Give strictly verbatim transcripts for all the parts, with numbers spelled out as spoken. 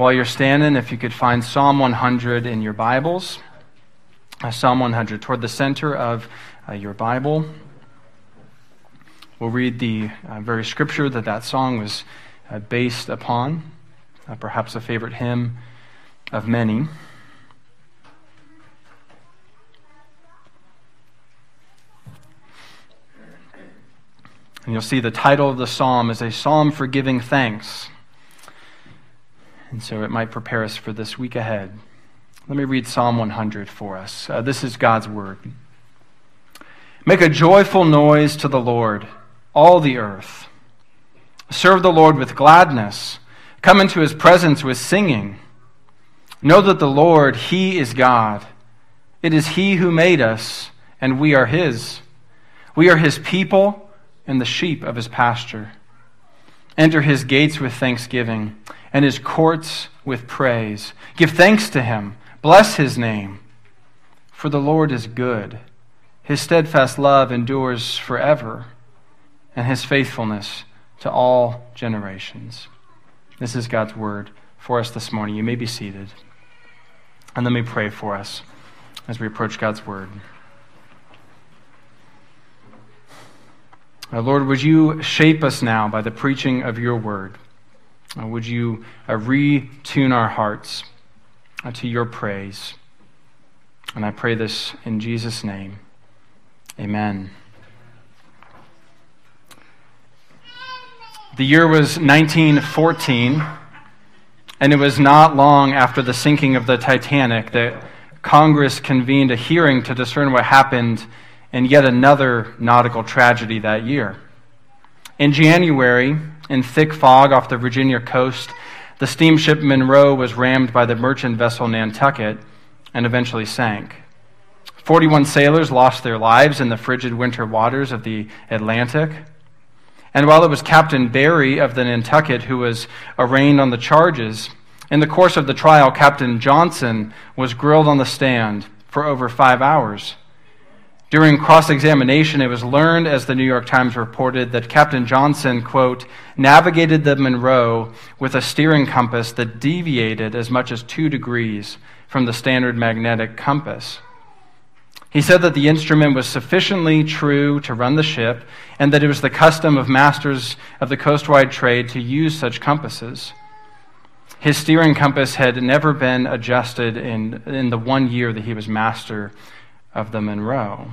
While you're standing, if you could find Psalm one hundred in your Bibles, uh, Psalm one hundred, toward the center of uh, your Bible. We'll read the uh, very scripture that that song was uh, based upon, uh, perhaps a favorite hymn of many. And you'll see the title of the psalm is A Psalm for Giving Thanks. And so it might prepare us for this week ahead. Let me read Psalm one hundred for us. Uh, this is God's word. Make a joyful noise to the Lord, all the earth. Serve the Lord with gladness. Come into his presence with singing. Know that the Lord, he is God. It is he who made us, and we are his. We are his people and the sheep of his pasture. Enter his gates with thanksgiving, and his courts with praise. Give thanks to him. Bless his name. For the Lord is good. His steadfast love endures forever, and his faithfulness to all generations. This is God's word for us this morning. You may be seated. And let me pray for us as we approach God's word. Now, Lord, would you shape us now by the preaching of your word? Uh, would you uh, retune our hearts uh, to your praise? And I pray this in Jesus' name. Amen. The year was nineteen fourteen, and it was not long after the sinking of the Titanic that Congress convened a hearing to discern what happened in yet another nautical tragedy that year. In January, in thick fog off the Virginia coast, the steamship Monroe was rammed by the merchant vessel Nantucket and eventually sank. Forty-one sailors lost their lives in the frigid winter waters of the Atlantic. And while it was Captain Barry of the Nantucket who was arraigned on the charges, in the course of the trial, Captain Johnson was grilled on the stand for over five hours. During cross-examination, it was learned, as the New York Times reported, that Captain Johnson, quote, navigated the Monroe with a steering compass that deviated as much as two degrees from the standard magnetic compass. He said that the instrument was sufficiently true to run the ship and that it was the custom of masters of the coastwide trade to use such compasses. His steering compass had never been adjusted in, in the one year that he was master of the Monroe.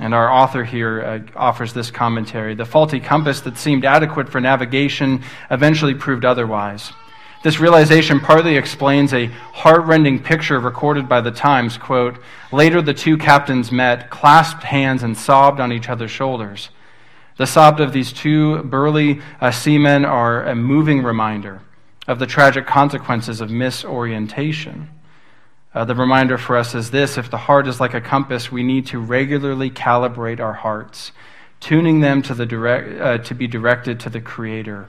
And our author here uh, offers this commentary. The faulty compass that seemed adequate for navigation eventually proved otherwise. This realization partly explains a heartrending picture recorded by the Times, quote, later the two captains met, clasped hands, and sobbed on each other's shoulders. The sobs of these two burly uh, seamen are a moving reminder of the tragic consequences of misorientation. Uh, the reminder for us is this: if the heart is like a compass, we need to regularly calibrate our hearts, tuning them to the direct, uh, to be directed to the Creator,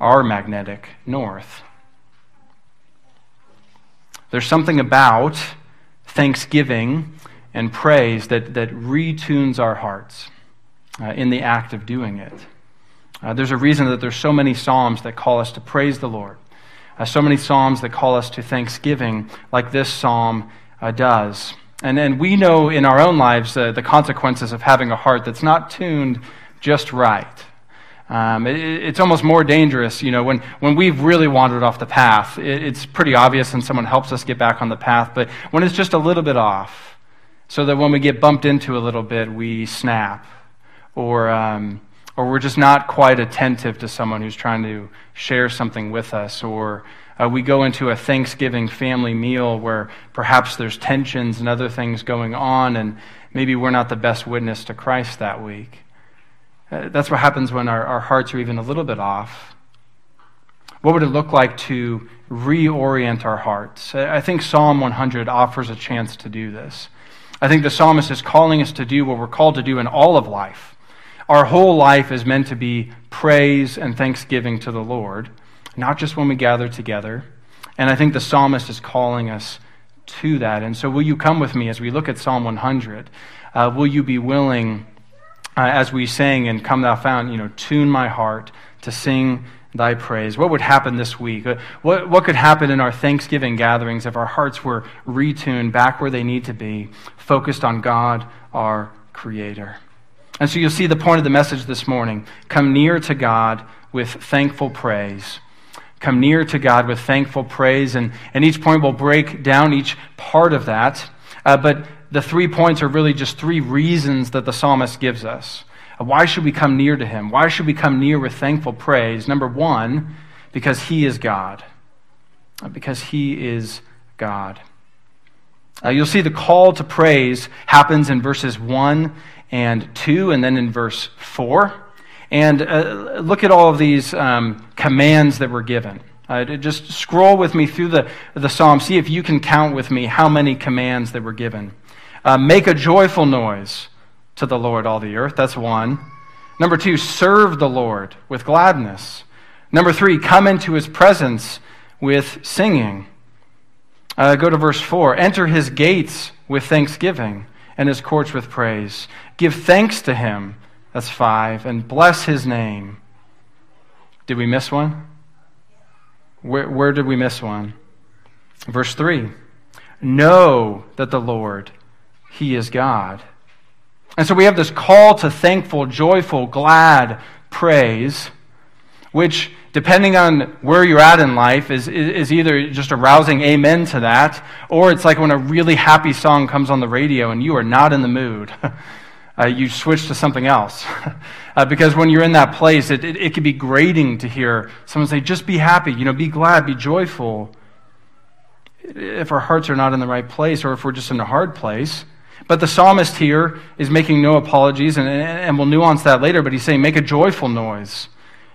our magnetic north. There's something about thanksgiving and praise that, that retunes our hearts uh, in the act of doing it. Uh, there's a reason that there's so many psalms that call us to praise the Lord. Uh, so many psalms that call us to thanksgiving, like this psalm uh, does. And then we know in our own lives uh, the consequences of having a heart that's not tuned just right. Um, it, it's almost more dangerous, you know, when, when we've really wandered off the path. It, it's pretty obvious and someone helps us get back on the path, but when it's just a little bit off, so that when we get bumped into a little bit, we snap, or um or we're just not quite attentive to someone who's trying to share something with us, or uh, we go into a Thanksgiving family meal where perhaps there's tensions and other things going on, and maybe we're not the best witness to Christ that week. Uh, that's what happens when our, our hearts are even a little bit off. What would it look like to reorient our hearts? I think Psalm one hundred offers a chance to do this. I think the psalmist is calling us to do what we're called to do in all of life. Our whole life is meant to be praise and thanksgiving to the Lord, not just when we gather together. And I think the psalmist is calling us to that. And so will you come with me as we look at Psalm one hundred? Uh, will you be willing, uh, as we sang in Come Thou Fount, you know, tune my heart to sing thy praise. What would happen this week? What, what could happen in our Thanksgiving gatherings if our hearts were retuned back where they need to be, focused on God, our Creator? And so you'll see the point of the message this morning. Come near to God with thankful praise. Come near to God with thankful praise. And, and each point will break down each part of that. Uh, but the three points are really just three reasons that the psalmist gives us. Why should we come near to him? Why should we come near with thankful praise? Number one, because he is God. Because he is God. Uh, you'll see the call to praise happens in verses one and two, and then in verse four. And uh, look at all of these um, commands that were given. Uh, just scroll with me through the, the psalm. See if you can count with me how many commands that were given. Uh, make a joyful noise to the Lord, all the earth. That's one. Number two, serve the Lord with gladness. Number three, come into his presence with singing. Uh, go to verse four. Enter his gates with thanksgiving and his courts with praise. Give thanks to him. That's five. And bless his name. Did we miss one? Where, where did we miss one? Verse three. Know that the Lord, he is God. And so we have this call to thankful, joyful, glad praise, which, depending on where you're at in life, is, is either just a rousing amen to that, or it's like when a really happy song comes on the radio and you are not in the mood. Uh, you switch to something else. uh, because when you're in that place, it, it, it can be grating to hear someone say, just be happy, you know, be glad, be joyful. If our hearts are not in the right place, or if we're just in a hard place. But the psalmist here is making no apologies, and, and we'll nuance that later, but he's saying, make a joyful noise.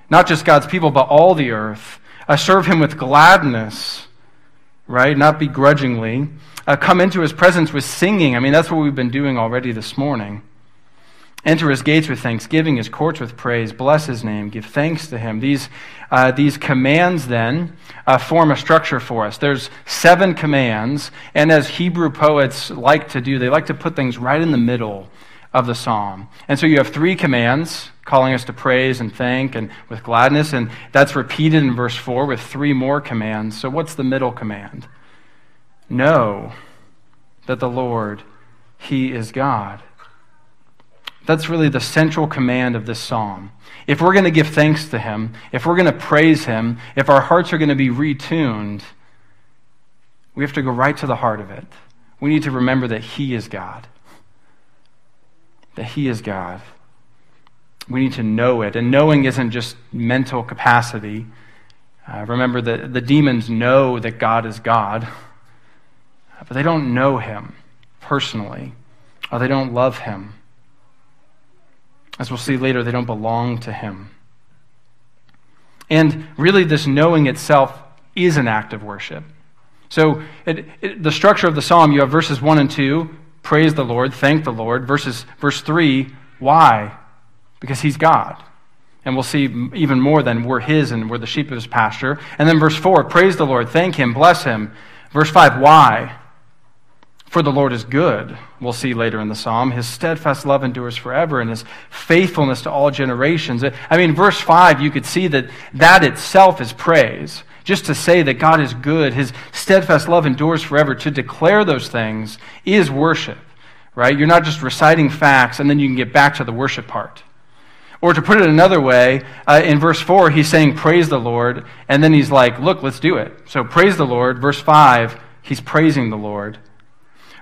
Not just God's people, but all the earth. Uh, serve him with gladness, right? Not begrudgingly. Uh, come into his presence with singing. I mean, that's what we've been doing already this morning. Enter his gates with thanksgiving, his courts with praise. Bless his name. Give thanks to him. These uh, these commands then uh, form a structure for us. There's seven commands, and as Hebrew poets like to do, they like to put things right in the middle of the psalm. And so you have three commands calling us to praise and thank and with gladness, and that's repeated in verse four with three more commands. So what's the middle command? Know that the Lord, he is God. That's really the central command of this psalm. If we're going to give thanks to him, if we're going to praise him, if our hearts are going to be retuned, we have to go right to the heart of it. We need to remember that he is God. That he is God. We need to know it. And knowing isn't just mental capacity. Uh, remember that the demons know that God is God, but they don't know him personally, or they don't love him. As we'll see later, they don't belong to him. And really, this knowing itself is an act of worship. So it, it, the structure of the psalm, you have verses one and two, praise the Lord, thank the Lord. Verses, verse three, why? Because he's God. And we'll see even more than we're his and we're the sheep of his pasture. And then verse four, praise the Lord, thank him, bless him. Verse five, why? For the Lord is good, we'll see later in the psalm. His steadfast love endures forever, and his faithfulness to all generations. I mean, verse five, you could see that that itself is praise. Just to say that God is good, his steadfast love endures forever, to declare those things is worship, right? You're not just reciting facts, and then you can get back to the worship part. Or to put it another way, uh, in verse four, he's saying, praise the Lord, and then he's like, look, let's do it. So praise the Lord. Verse five, he's praising the Lord.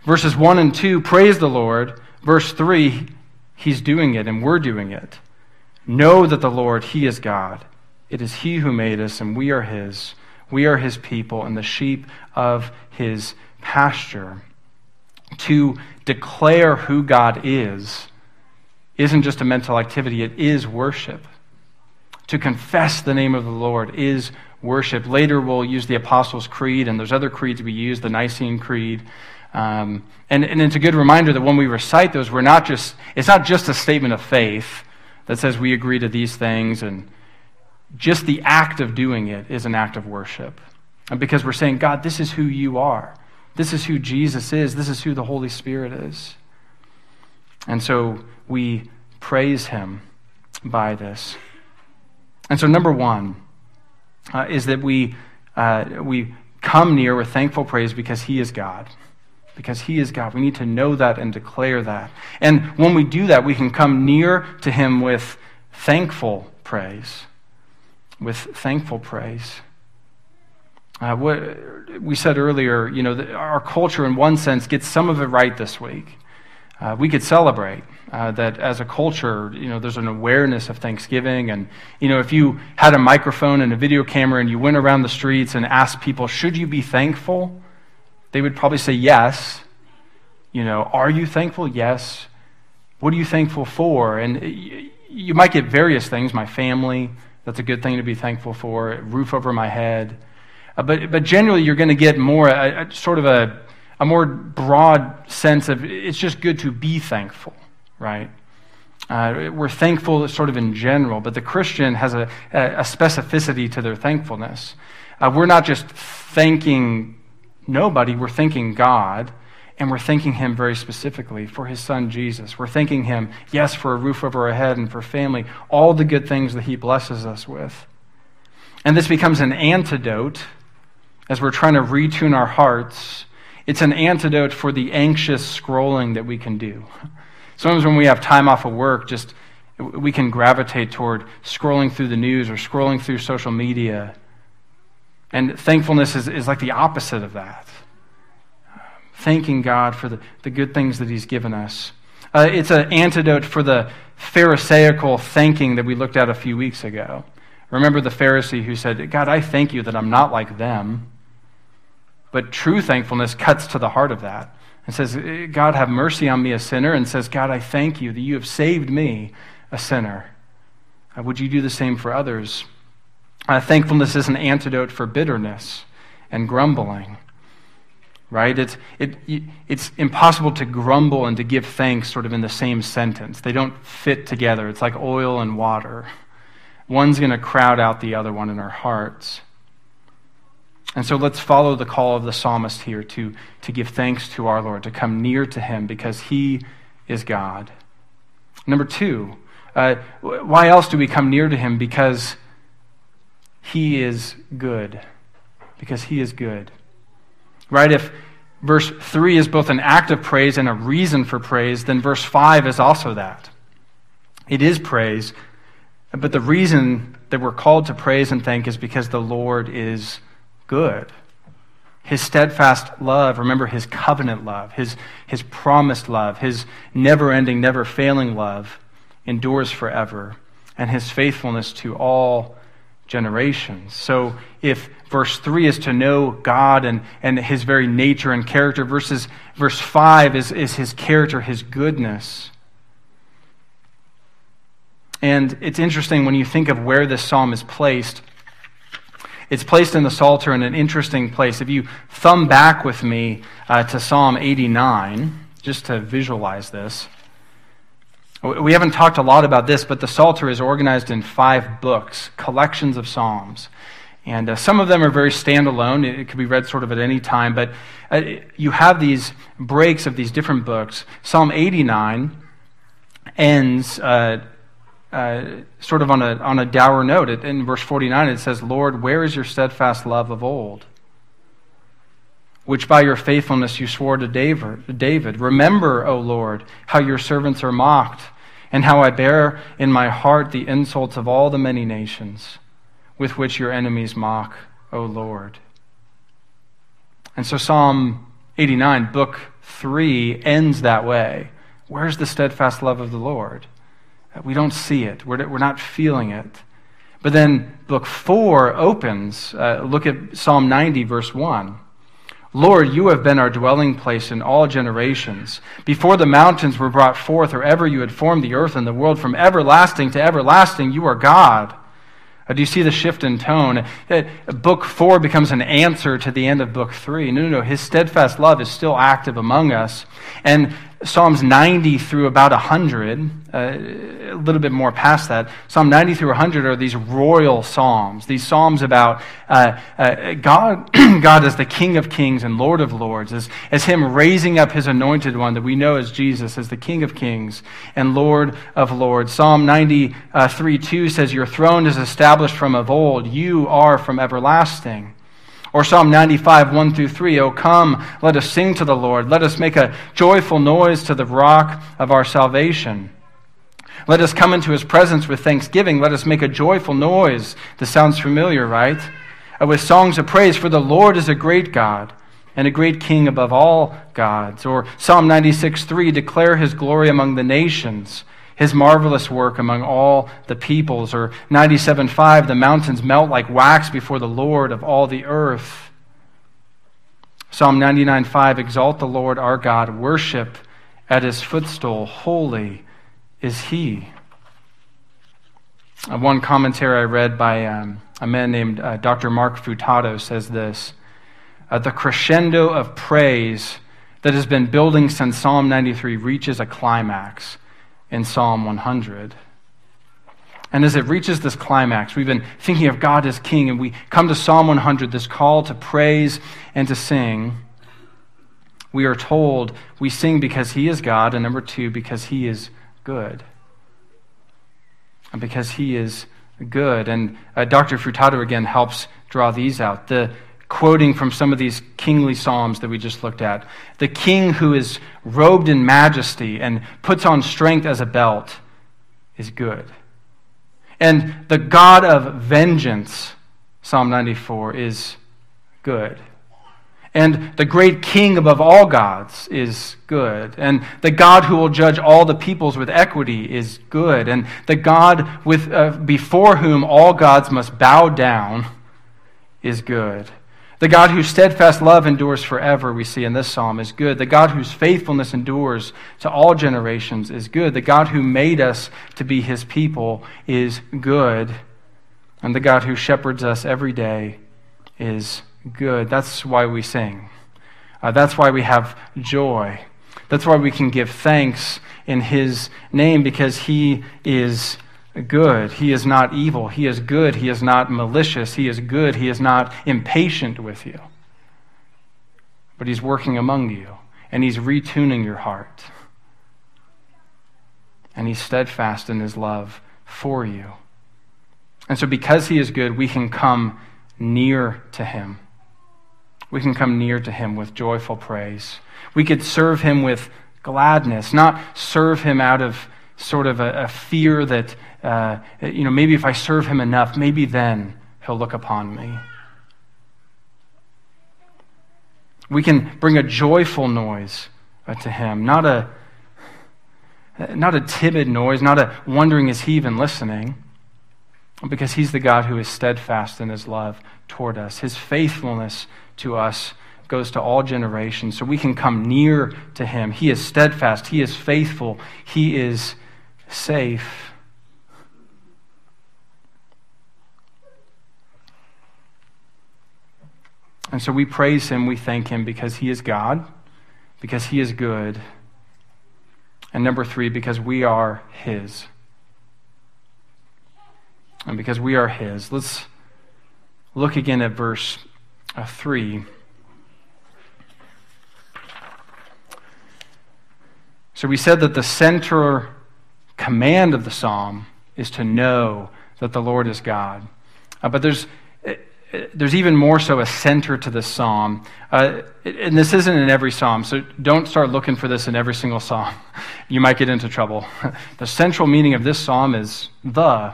Verses one and two, praise the Lord. Verse three, he's doing it and we're doing it. Know that the Lord, he is God. It is he who made us and we are his. We are his people and the sheep of his pasture. To declare who God is isn't just a mental activity, it is worship. To confess the name of the Lord is worship. Later we'll use the Apostles' Creed, and there's other creeds we use, the Nicene Creed. Um, and, and it's a good reminder that when we recite those, we're not just, it's not just a statement of faith that says we agree to these things, and just the act of doing it is an act of worship. And because we're saying, God, this is who you are. This is who Jesus is. This is who the Holy Spirit is. And so we praise him by this. And so number one, uh, is that we uh, we come near with thankful praise because he is God. Because he is God. We need to know that and declare that. And when we do that, we can come near to him with thankful praise. With thankful praise. Uh, what we said earlier, you know, the, our culture in one sense gets some of it right this week. Uh, we could celebrate uh, that as a culture, you know, there's an awareness of Thanksgiving. And, you know, if you had a microphone and a video camera and you went around the streets and asked people, should you be thankful? They would probably say yes. You know, are you thankful? Yes. What are you thankful for? And you might get various things. My family, that's a good thing to be thankful for. A roof over my head. Uh, but but generally, you're going to get more a, a sort of a a more broad sense of it's just good to be thankful, right? Uh, we're thankful sort of in general, but the Christian has a, a specificity to their thankfulness. Uh, we're not just thanking nobody, we're thanking God, and we're thanking him very specifically for his son Jesus. We're thanking him, yes, for a roof over our head and for family, all the good things that he blesses us with. And this becomes an antidote as we're trying to retune our hearts. It's an antidote for the anxious scrolling that we can do. Sometimes when we have time off of work, just we can gravitate toward scrolling through the news or scrolling through social media. And thankfulness is, is like the opposite of that. Thanking God for the, the good things that he's given us. Uh, it's an antidote for the Pharisaical thanking that we looked at a few weeks ago. Remember the Pharisee who said, God, I thank you that I'm not like them. But true thankfulness cuts to the heart of that and says, God, have mercy on me, a sinner, and says, God, I thank you that you have saved me, a sinner. Uh, would you do the same for others? Uh, thankfulness is an antidote for bitterness and grumbling, right? It's, it, it's impossible to grumble and to give thanks sort of in the same sentence. They don't fit together. It's like oil and water. One's going to crowd out the other one in our hearts. And so let's follow the call of the psalmist here to, to give thanks to our Lord, to come near to him because he is God. Number two, uh, why else do we come near to him? Because he is good. Because he is good. Right? If verse three is both an act of praise and a reason for praise, then verse five is also that. It is praise, but the reason that we're called to praise and thank is because the Lord is good. His steadfast love, remember his covenant love, his, his promised love, his never-ending, never-failing love endures forever, and his faithfulness to all generations. So if verse three is to know God and, and his very nature and character, versus verse five is, is his character, his goodness. And it's interesting when you think of where this psalm is placed. It's placed in the Psalter in an interesting place. If you thumb back with me uh, to Psalm eighty-nine, just to visualize this. We haven't talked a lot about this, but the Psalter is organized in five books, collections of psalms. And uh, some of them are very standalone. It, it could be read sort of at any time, but uh, you have these breaks of these different books. Psalm eighty-nine ends Uh, Uh, sort of on a on a dour note. It, in verse forty-nine, it says, Lord, where is your steadfast love of old, which by your faithfulness you swore to David? Remember, O Lord, how your servants are mocked, and how I bear in my heart the insults of all the many nations with which your enemies mock, O Lord. And so Psalm eighty-nine, book three, ends that way. Where's the steadfast love of the Lord? We don't see it. We're we're not feeling it. But then book four opens. Uh, look at Psalm ninety, verse one. Lord, you have been our dwelling place in all generations. Before the mountains were brought forth, or ever you had formed the earth and the world, from everlasting to everlasting, you are God. Uh, do you see the shift in tone? Uh, book four becomes an answer to the end of book three. No, no, no. His steadfast love is still active among us. And Psalms ninety through about one hundred, uh, a little bit more past that, Psalm ninety through one hundred are these royal psalms, these psalms about uh, uh, God God as the King of kings and Lord of lords, as, as him raising up his anointed one that we know as Jesus, as the King of kings and Lord of lords. Psalm ninety-three two says, your throne is established from of old, you are from everlasting. Or Psalm ninety-five, one through three, O come, let us sing to the Lord. Let us make a joyful noise to the rock of our salvation. Let us come into his presence with thanksgiving. Let us make a joyful noise. This sounds familiar, right? With songs of praise, for the Lord is a great God and a great King above all gods. Or Psalm ninety-six, three, declare his glory among the nations, his marvelous work among all the peoples. Or ninety-seven, five, the mountains melt like wax before the Lord of all the earth. Psalm ninety-nine, five, exalt the Lord our God, worship at his footstool, holy is he. Uh, one commentary I read by um, a man named uh, Doctor Mark Futato says this, uh, the crescendo of praise that has been building since Psalm ninety-three reaches a climax in Psalm one hundred. And as it reaches this climax, we've been thinking of God as King, and we come to Psalm one hundred, this call to praise and to sing. We are told we sing because he is God, and number two, because he is good. And because he is good. And uh, Doctor Futato again helps draw these out. The quoting from some of these kingly psalms that we just looked at. The king who is robed in majesty and puts on strength as a belt is good. And the God of vengeance, Psalm ninety-four, is good. And the great King above all gods is good. And the God who will judge all the peoples with equity is good. And the God with uh, before whom all gods must bow down is good. The God whose steadfast love endures forever, we see in this psalm, is good. The God whose faithfulness endures to all generations is good. The God who made us to be his people is good. And the God who shepherds us every day is good. That's why we sing. Uh, that's why we have joy. That's why we can give thanks in his name, because he is good. He is not evil. He is good. He is not malicious. He is good. He is not impatient with you. But he's working among you, and he's retuning your heart. And he's steadfast in his love for you. And so because he is good, we can come near to him. We can come near to him with joyful praise. We could serve him with gladness, not serve him out of sort of a, a fear that, uh, you know, maybe if I serve him enough, maybe then he'll look upon me. We can bring a joyful noise uh, to him, not a, not a timid noise, not a wondering is he even listening, because he's the God who is steadfast in his love toward us. His faithfulness to us goes to all generations, so we can come near to him. He is steadfast, he is faithful, he is safe. And so we praise him, we thank him because he is God, because he is good, and number three, because we are his. And because we are his. Let's look again at verse three. So we said that the center command of the psalm is to know that the Lord is God. Uh, but there's there's even more so a center to this psalm. Uh, and this isn't in every psalm, so don't start looking for this in every single psalm. You might get into trouble. The central meaning of this psalm is the.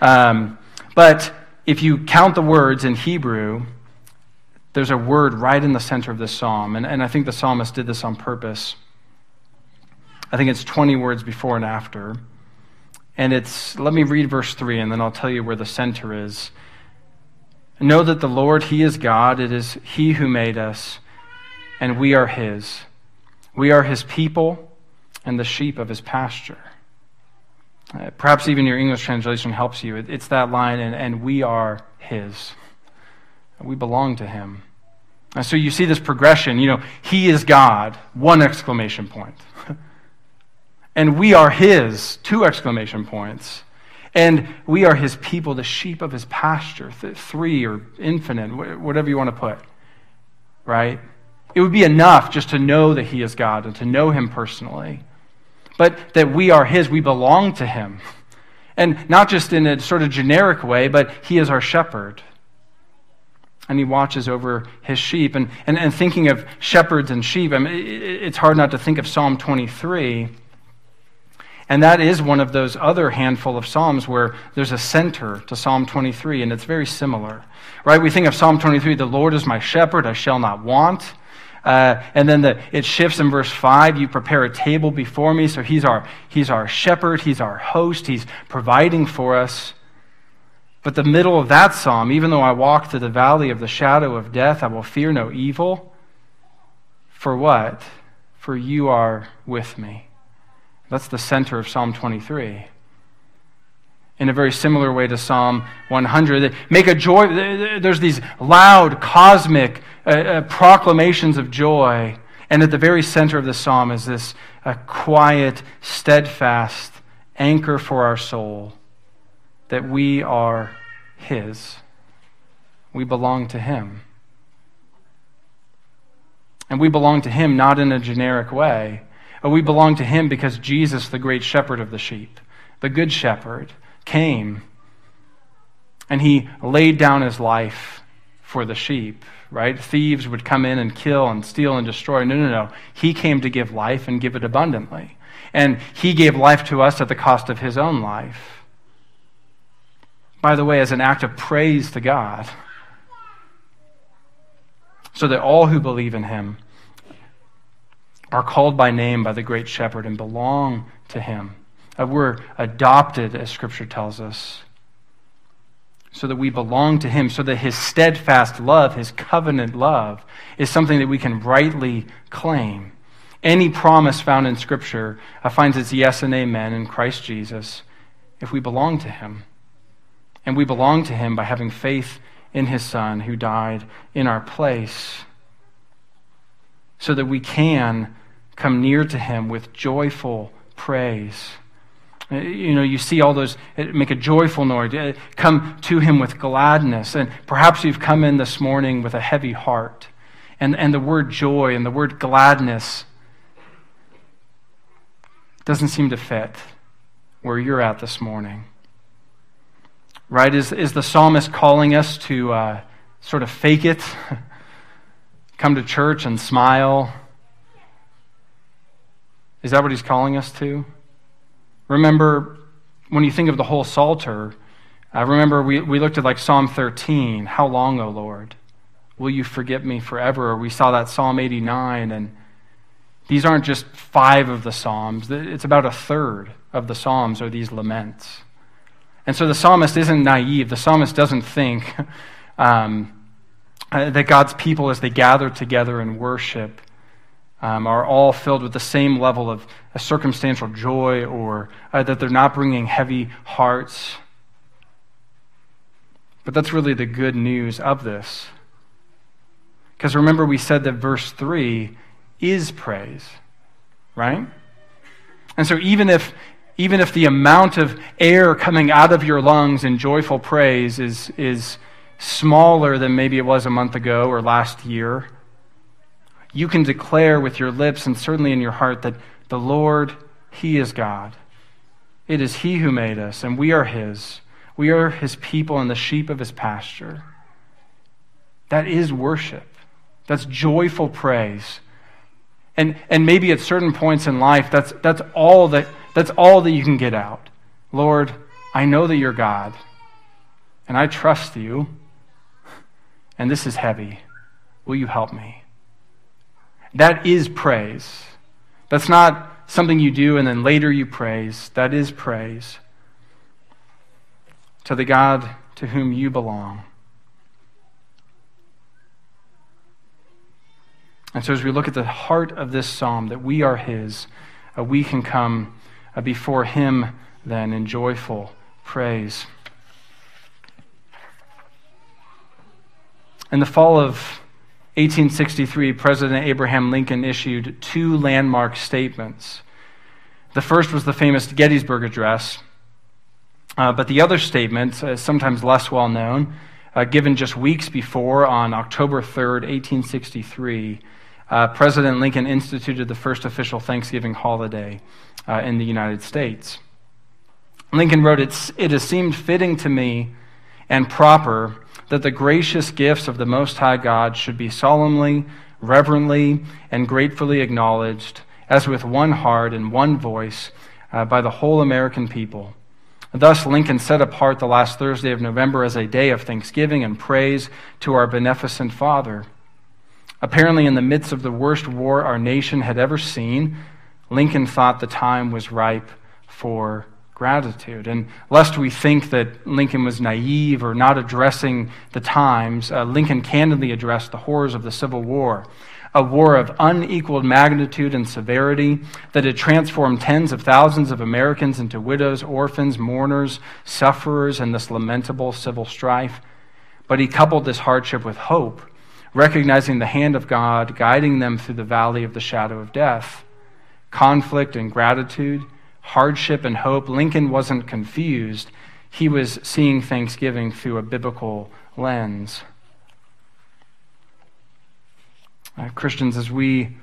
Um, but if you count the words in Hebrew, there's a word right in the center of this psalm. And, and I think the psalmist did this on purpose. I think it's twenty words before and after. And it's, let me read verse three, and then I'll tell you where the center is. Know that the Lord, he is God. It is he who made us, and we are his. We are his people and the sheep of his pasture. Uh, perhaps even your English translation helps you. It, it's that line, and, and we are his. We belong to him. And so you see this progression. You know, he is God, one exclamation point. and we are his, two exclamation points. And we are his people, the sheep of his pasture, three or infinite, whatever you want to put, right? It would be enough just to know that he is God and to know him personally, but that we are his, we belong to him. And not just in a sort of generic way, but he is our shepherd. And he watches over his sheep. And, and, and thinking of shepherds and sheep, I mean, it, it's hard not to think of Psalm twenty-three. And that is one of those other handful of Psalms where there's a center to Psalm twenty-three, and it's very similar. Right? We think of Psalm twenty-three, the Lord is my shepherd, I shall not want. Uh, and then the, it shifts in verse five, you prepare a table before me. So he's our, he's our shepherd, he's our host, he's providing for us. But the middle of that psalm, even though I walk through the valley of the shadow of death, I will fear no evil. For what? For you are with me. That's the center of Psalm twenty-three. In a very similar way to Psalm one hundred, make a joy, there's these loud, cosmic uh, uh, proclamations of joy, and at the very center of the psalm is this uh, quiet, steadfast anchor for our soul, that we are his. We belong to him. And we belong to him not in a generic way. We belong to him because Jesus, the great shepherd of the sheep, the good shepherd, came and he laid down his life for the sheep, right? Thieves would come in and kill and steal and destroy. No, no, no. He came to give life and give it abundantly. And he gave life to us at the cost of his own life. By the way, as an act of praise to God, so that all who believe in him are called by name by the great shepherd and belong to him. Uh, we're adopted, as Scripture tells us, so that we belong to him, so that his steadfast love, his covenant love, is something that we can rightly claim. Any promise found in Scripture uh, finds its yes and amen in Christ Jesus if we belong to him. And we belong to him by having faith in his Son who died in our place, so that we can come near to him with joyful praise. You know, you see all those, make a joyful noise, come to him with gladness. And perhaps you've come in this morning with a heavy heart. And, and the word joy and the word gladness doesn't seem to fit where you're at this morning. Right? Is, is the psalmist calling us to uh, sort of fake it? Come to church and smile? Is that what he's calling us to? Remember, when you think of the whole Psalter, uh, remember we, we looked at like Psalm thirteen, how long, O Lord, will you forget me forever? Or we saw that Psalm eighty-nine, and these aren't just five of the Psalms. It's about a third of the Psalms are these laments. And so the psalmist isn't naive. The psalmist doesn't think um, uh, that God's people, as they gather together and worship, Um, are all filled with the same level of uh, circumstantial joy, or uh, that they're not bringing heavy hearts. But that's really the good news of this. Because remember we said that verse three is praise, right? And so even if even if the amount of air coming out of your lungs in joyful praise is is smaller than maybe it was a month ago or last year, you can declare with your lips and certainly in your heart that the Lord, he is God. It is he who made us, and we are his. We are his people and the sheep of his pasture. That is worship. That's joyful praise. And and maybe at certain points in life, that's that's all that that's all that you can get out. Lord, I know that you're God, and I trust you, and this is heavy. Will you help me? That is praise. That's not something you do and then later you praise. That is praise to the God to whom you belong. And so as we look at the heart of this psalm, that we are his, uh, we can come uh, before him then in joyful praise. In the fall of eighteen sixty-three, President Abraham Lincoln issued two landmark statements The first was the famous Gettysburg Address, uh, but the other statement is sometimes less well known, uh, given just weeks before on October third, eighteen sixty-three, uh, President Lincoln instituted the first official Thanksgiving holiday uh, in the United States. Lincoln wrote, it's, it has seemed fitting to me and proper that the gracious gifts of the Most High God should be solemnly, reverently, and gratefully acknowledged as with one heart and one voice uh, by the whole American people. Thus, Lincoln set apart the last Thursday of November as a day of thanksgiving and praise to our beneficent Father. Apparently, in the midst of the worst war our nation had ever seen, Lincoln thought the time was ripe for gratitude. And lest we think that Lincoln was naive or not addressing the times, uh, Lincoln candidly addressed the horrors of the Civil War, a war of unequaled magnitude and severity that had transformed tens of thousands of Americans into widows, orphans, mourners, sufferers in this lamentable civil strife. But he coupled this hardship with hope, recognizing the hand of God guiding them through the valley of the shadow of death. Conflict and gratitude, hardship and hope, Lincoln wasn't confused. He was seeing Thanksgiving through a biblical lens. Uh, Christians, as we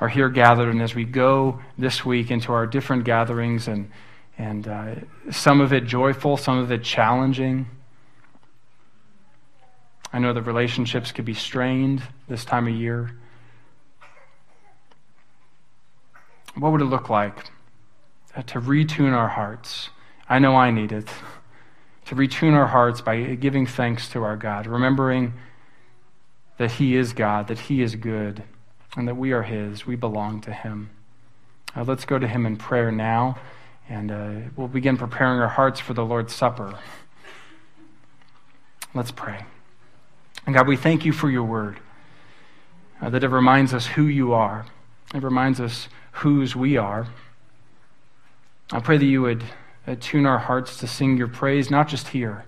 are here gathered and as we go this week into our different gatherings, and, and uh, some of it joyful, some of it challenging. I know the relationships could be strained this time of year. What would it look like to retune our hearts? I know I need it. To retune our hearts by giving thanks to our God, remembering that He is God, that He is good, and that we are His. We belong to Him. Uh, let's go to Him in prayer now, and uh, we'll begin preparing our hearts for the Lord's Supper. Let's pray. And God, we thank You for Your word, uh, that it reminds us who You are. It reminds us whose we are. I pray that You would tune our hearts to sing Your praise, not just here,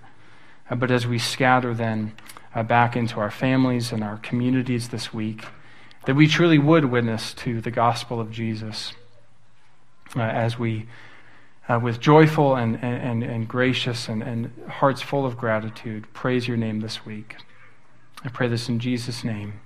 but as we scatter then uh, back into our families and our communities this week, that we truly would witness to the gospel of Jesus uh, as we, uh, with joyful and, and, and gracious and, and hearts full of gratitude, praise Your name this week. I pray this in Jesus' name.